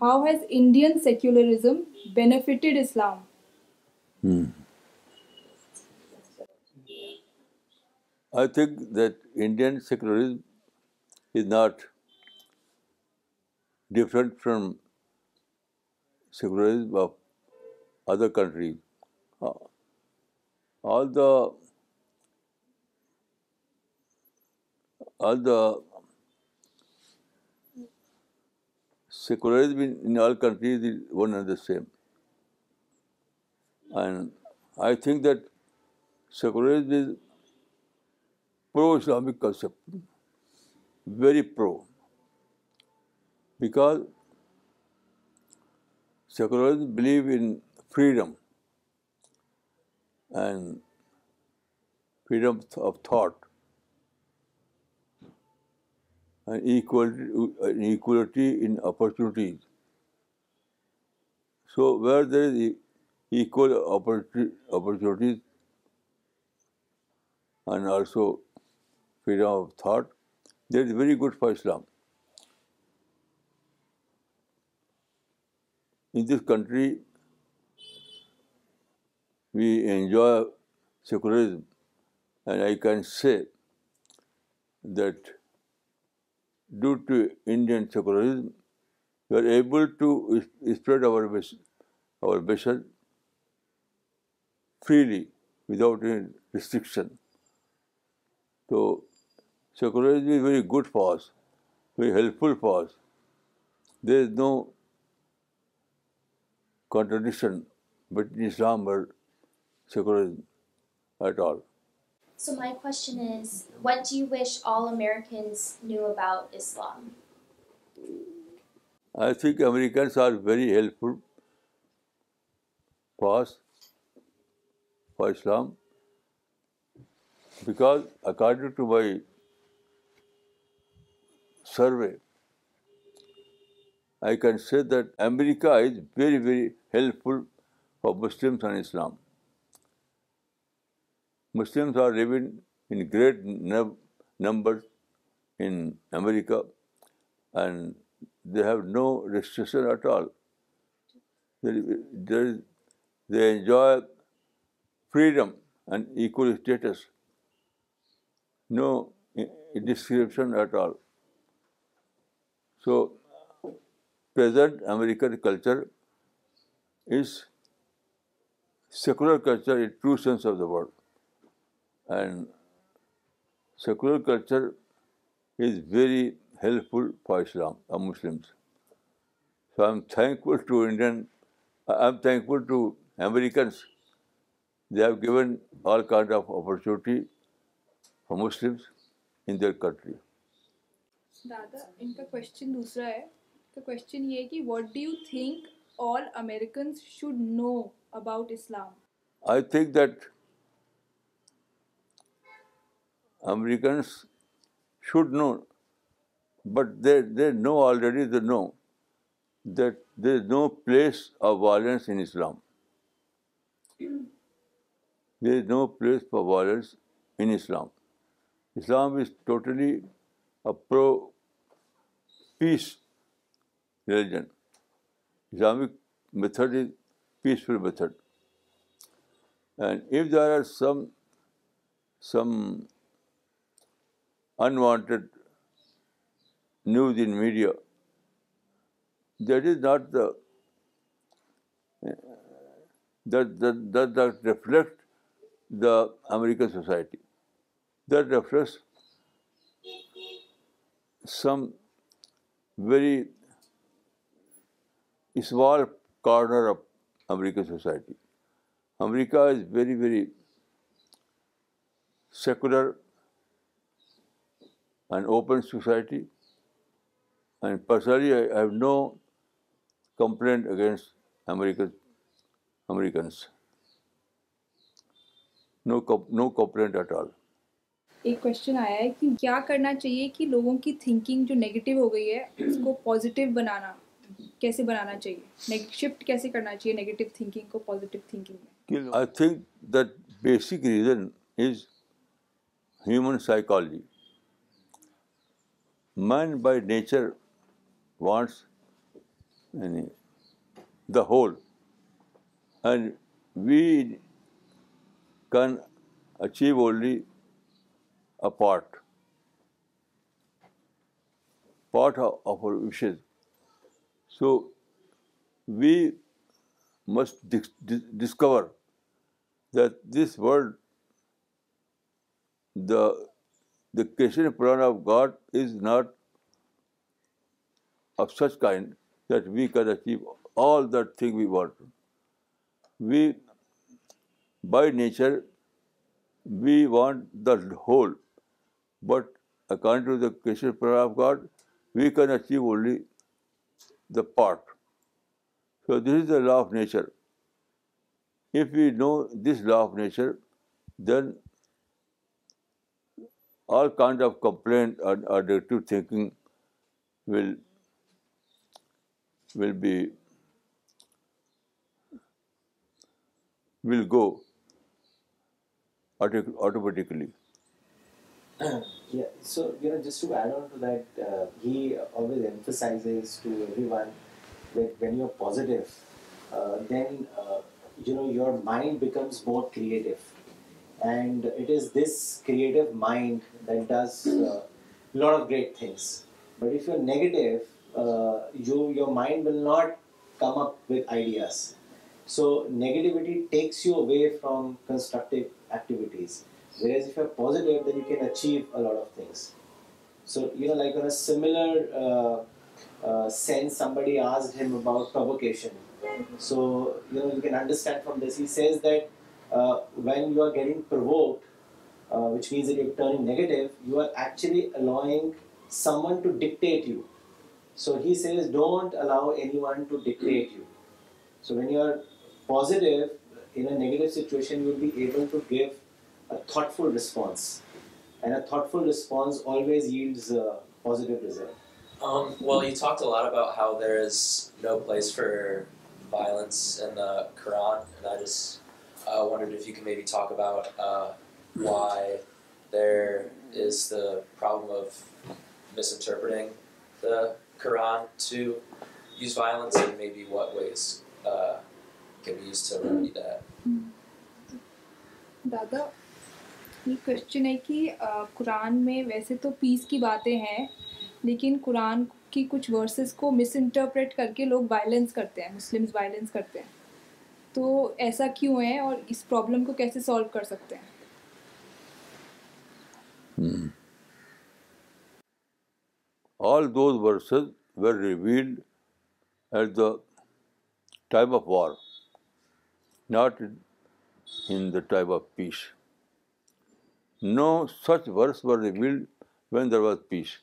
How has Indian secularism benefited Islam? I think that Indian secularism is not different from secularism of other countries. All the secularism in all countries is one and the same. And I think that secularism is pro-Islamic concept, very pro, because secularists believe in freedom and freedom of thought and equality in opportunities. So where there is equal opportunities and also freedom of thought, that is very good for Islam. In this country, we enjoy secularism, and I can say that due to Indian secularism, we are able to spread our message freely without any restriction. So secularism is very good for us, very helpful for us. There is no contradiction between Islam and secularism at all. So my question is, what do you wish all Americans knew about Islam? I think Americans are very helpful for us, for Islam, because according to my survey, I can say that America is very, very helpful for Muslims and Islam. Muslims are living in great numbers in America, and they have no restriction at all. They enjoy freedom and equal status, no discrimination at all. So present American culture is secular culture in true sense of the word. And secular culture is very helpful for Islam and Muslims. So I'm thankful to Americans. They have given all kinds of opportunity for Muslims in their country. Dada, inka question dusra hai. The question ye hai ki, what do you think all Americans should know about Islam? I think that Americans should know, but they know already, they know that there is no place of violence in Islam. There is no place for violence in Islam. Islam is totally a pro-peace religion. Islamic method is peaceful method. And if there are some unwanted news in media, that is not the that reflects the American society. That reflects some very small corner of American society. America is very, very secular and open society. And personally, I have no complaint against Americans. No complaint at all. ایک question آیا ہے کہ کیا کرنا چاہیے کہ لوگوں کی thinking جو negative ہو گئی ہے اس کو positive بنانا کیسے بنانا چاہیے, shift کیسے کرنا چاہیے negative thinking کو positive thinking میں. I think that basic reason is human psychology. Man by nature wants یعنی the whole, and we can achieve only a part of our wishes. So we must discover that this world, the creation plan of God is not of such kind that we can achieve all that thing we want. We, by nature, we want the whole, but according to the creation plan of God, we can achieve only the part. So this is the law of nature. If we know this law of nature, then all kinds of complaint or negative thinking will go automatically. Yeah. So just to add on to that, he always emphasizes to everyone that when you're positive, then your mind becomes more creative, and it is this creative mind that does a lot of great things. But if you're negative, your mind will not come up with ideas. So negativity takes you away from constructive activities. Whereas if you're positive, then you can achieve a lot of things. So like on a similar sense, somebody asked him about provocation. So you can understand from this. He says that when you are getting provoked, which means that you're turning negative, you are actually allowing someone to dictate you. So he says, don't allow anyone to dictate you. So when you're positive, in a negative situation, you'll be able to give a thoughtful response. And a thoughtful response always yields a positive result. Well, you talked a lot about how there is no place for violence in the Quran, and I just wondered if you could maybe talk about why there is the problem of misinterpreting the Quran to use violence, and maybe what ways can be used to remedy that. Dada, یہ question ہے کہ قرآن میں ویسے تو peace کی باتیں ہیں, لیکن قرآن کی کچھ verses کو misinterpret کر کے لوگ violence کرتے ہیں, Muslims violence کرتے ہیں. تو ایسا کیوں ہے اور اس پرابلم کو کیسے سولو کر سکتے ہیں؟ All those verses were revealed at the time of war, not in the time of peace. No such verse were revealed when there was peace.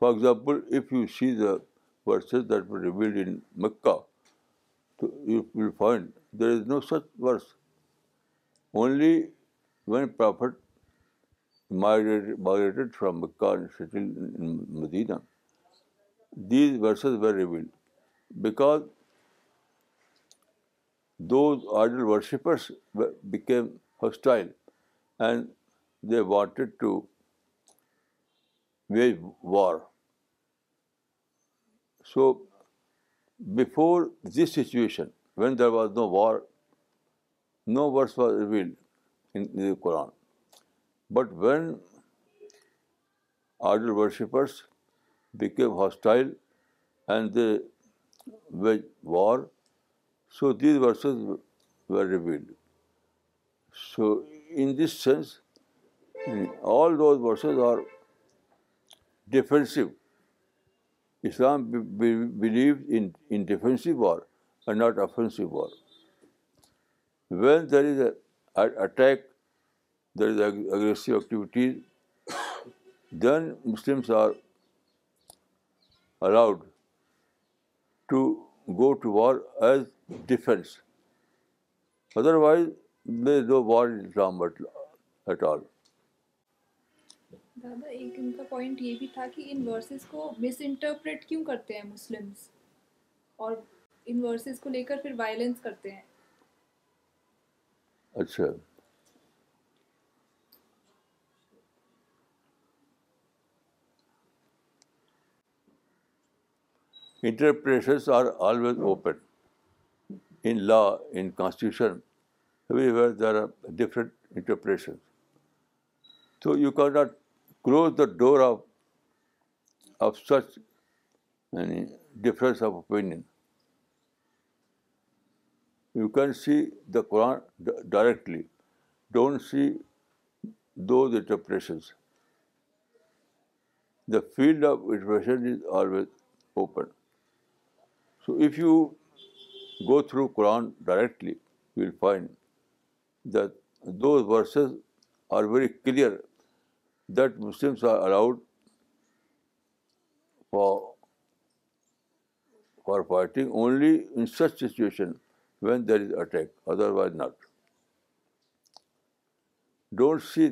For example, if you see the verses that were revealed in Mecca, you will find there is no such verse. Only when Prophet migrated from Mecca and settled in Medina, these verses were revealed, because those idol worshippers became hostile and they wanted to wage war. So before this situation, when there was no war, no verse was revealed in the Quran. But when idol worshippers became hostile and they waged war, so these verses were revealed. So in this sense, all those verses are defensive. Islam believes in defensive war and not offensive war. When there is an attack, there is aggressive activities, then Muslims are allowed to go to war as defense. Otherwise, there is no war in Islam at all. دادا, ایک ان کا point یہ بھی تھا کہ ان versus کو مس interpret کیوں کرتے ہیں مسلمس, اور ان ورسز کو لے کر پھر وائلنس کرتے ہیں. اچھا, Interpretations are always open. In law, in constitution, everywhere there are different interpretations. So you cannot close the door of such difference of opinion. You can see the Quran directly. Don't see those interpretations. The field of interpretation is always open. So if you go through Quran directly, you will find that those verses are very clear that Muslims are allowed for fighting only in such situation when there is attack, otherwise not. Don't see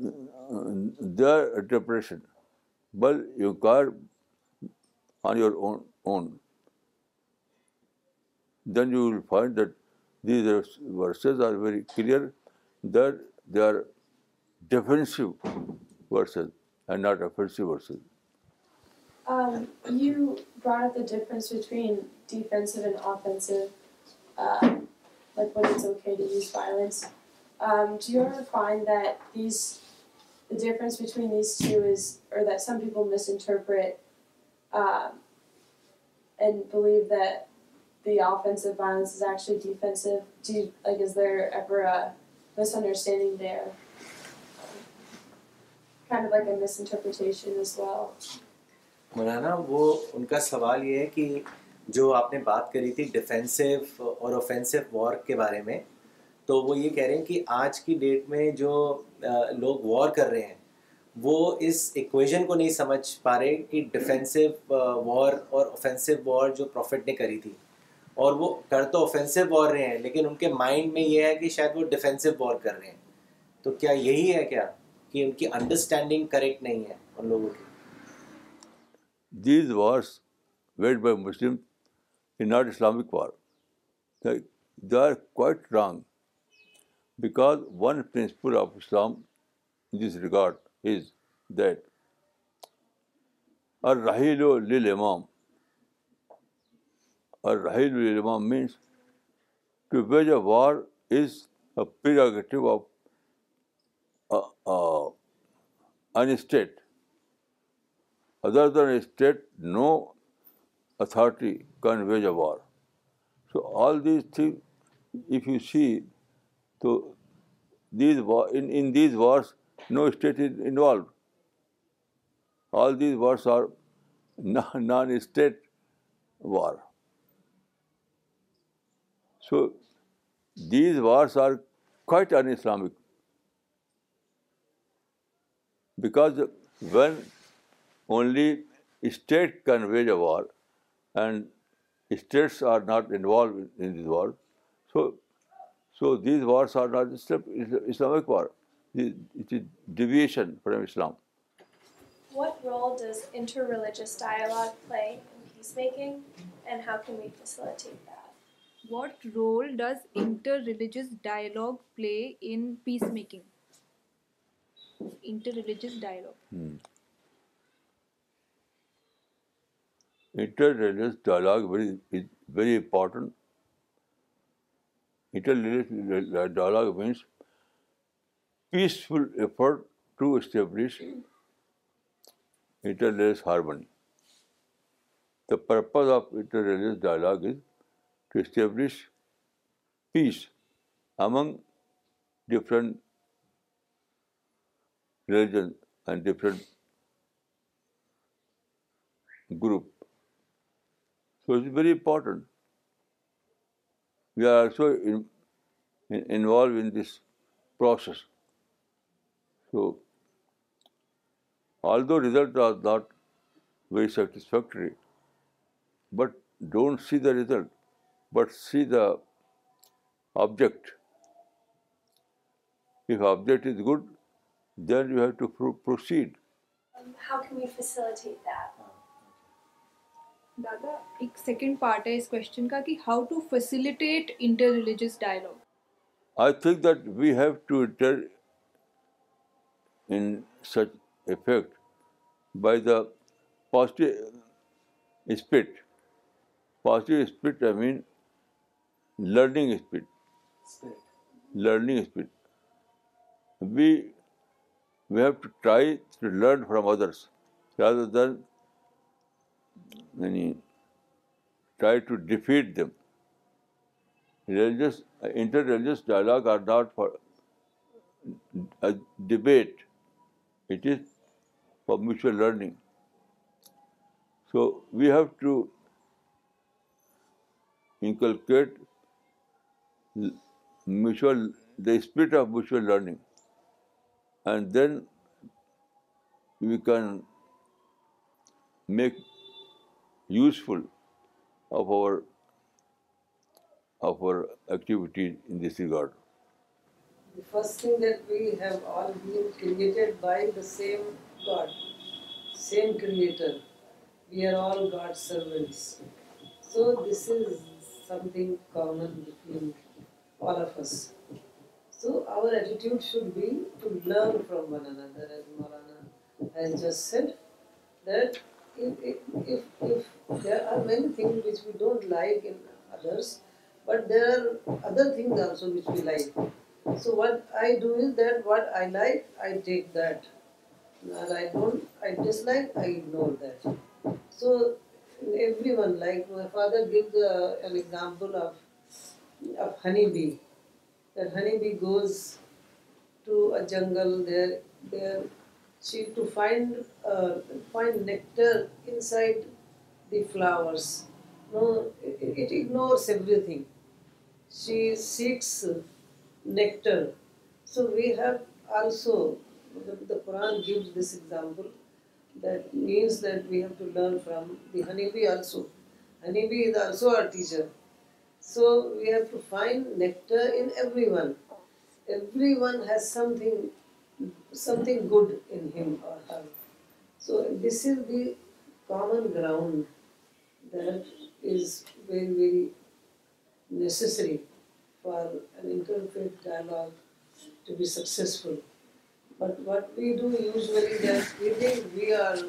their interpretation, but you guard on your own. Then you will find that these verses are very clear that they are defensive verses and not offensive verses. You brought up the difference between defensive and offensive, like when it's okay to use violence. Do you ever find that the difference between these two is, or that some people misinterpret and believe that the offensive violence is actually defensive? Is there ever a misunderstanding there? Kind of like a misinterpretation as well. مولانا وہ ان کا سوال یہ ہے کہ جو آپ نے بات کری تھی ڈیفینسو اور اوفینسو وار کے بارے میں، تو وہ یہ کہہ رہے ہیں کہ آج کی ڈیٹ میں جو لوگ وار کر رہے ہیں وہ اس ایکویژن کو نہیں سمجھ پا رہے کہ ڈیفینسو وار اور اوفینسو وار جو پروفٹ نے کری تھی، اور وہ کر تو اوفینسو وار رہے ہیں لیکن ان کے مائنڈ میں یہ ہے کہ شاید وہ ڈیفینسو وار کر رہے ہیں. تو کیا یہی ہے کیا کہ ان کی انڈرسٹینڈنگ کریکٹ نہیں ہے ان لوگوں کی؟ These wars waged by Muslims is not Islamic war. They are quite wrong, because one principle of Islam in this regard is that Ar-Rahilu li-Limam. Ar-Rahilu li-Limam means to wage a war is a prerogative of an state. Other than a state, no authority can wage a war. So all these things, if you see, so in these wars, no state is involved. All these wars are non-state war. So these wars are quite un-Islamic, because when only state can wage a war, and states are not involved in this war. So these wars are not Islamic war. It is deviation from Islam. What role does interreligious dialogue play in peacemaking, and how can we facilitate that? What role does interreligious dialogue play in peacemaking? Interreligious dialogue. Interreligious dialogue is very important. Interreligious dialogue means peaceful effort to establish interreligious harmony. The purpose of interreligious dialogue is to establish peace among different religions and different groups. So it's very important. We are also involved in this process. So although results are not very satisfactory, but don't see the result, but see the object. If object is good, then you have to proceed. How can we facilitate that? دادا ایک second part ہے اس question کا کہ how to facilitate inter religious dialogue. I think that we have to enter in such effect by the positive spirit, positive spirit, I mean learning spirit, learning spirit. We have to try to learn from others rather than یعنی try to defeat them. Religious inter religious dialogue are not for debate, it is for mutual learning. So we have to inculcate mutual the spirit of mutual learning and then we can make useful of our activities in this regard. The first thing that we have all been created by the same God, same Creator. We are all God's servants. So this is something common between all of us. So our attitude should be to learn from one another, as Maulana has just said, that if there are many things which we don't like in others, but there are other things also which we like. So what I do is that what I like, I take that. And I dislike, I ignore that. So everyone, like my father gives an example of honeybee. That honeybee goes to a jungle there. She to find nectar inside the flowers. No, it ignores everything. She seeks nectar. So we have also, the Quran gives this example. That means that we have to learn from the honeybee also. Honeybee is also our teacher. So we have to find nectar in everyone. Everyone has something good in him or her. So this is the common ground that is very, very necessary for an interfaith dialogue to be successful. But what we do usually, that we think we are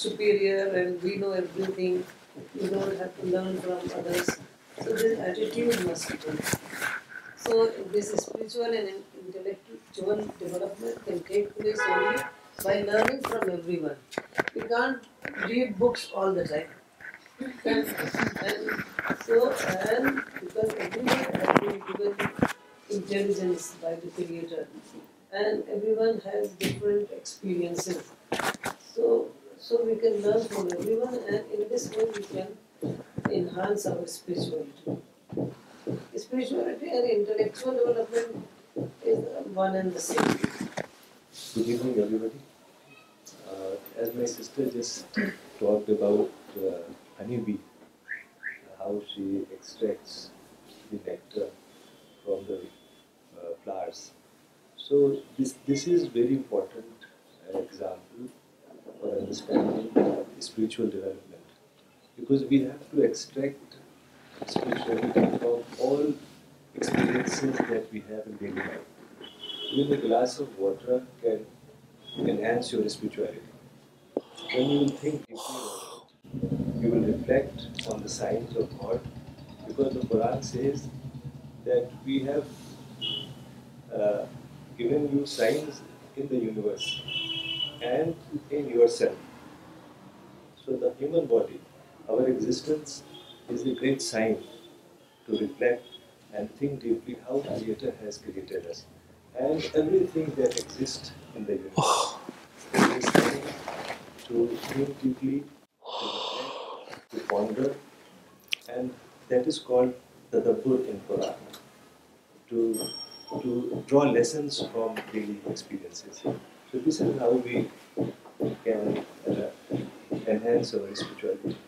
superior and we know everything, we don't have to learn from others. So this attitude must change. So this spiritual and intellectual development can take place only by learning from everyone. We can't read books all the time. And because everyone has been given intelligence by the Creator, and everyone has different experiences. So we can learn from everyone, and in this way we can enhance our spirituality. Spirituality and intellectual development is one and the same. Good evening, everybody. As my sister just talked about honeybee, how she extracts the nectar from the flowers. So this is very important example for understanding spiritual development, because we have to extract spirituality from all experiences that we have in daily life. Even a glass of water can enhance your spirituality. When you will think deeply about it, you will reflect on the signs of God, because the Quran says that we have given you signs in the universe and in yourself. So the human body, our existence, is a great sign to reflect and think deeply how Creator has created us. And everything that exists in the universe is a sign to think deeply, to reflect, to ponder, and that is called the Dabur in Pora, to draw lessons from daily experiences. So this is how we can enhance our spirituality.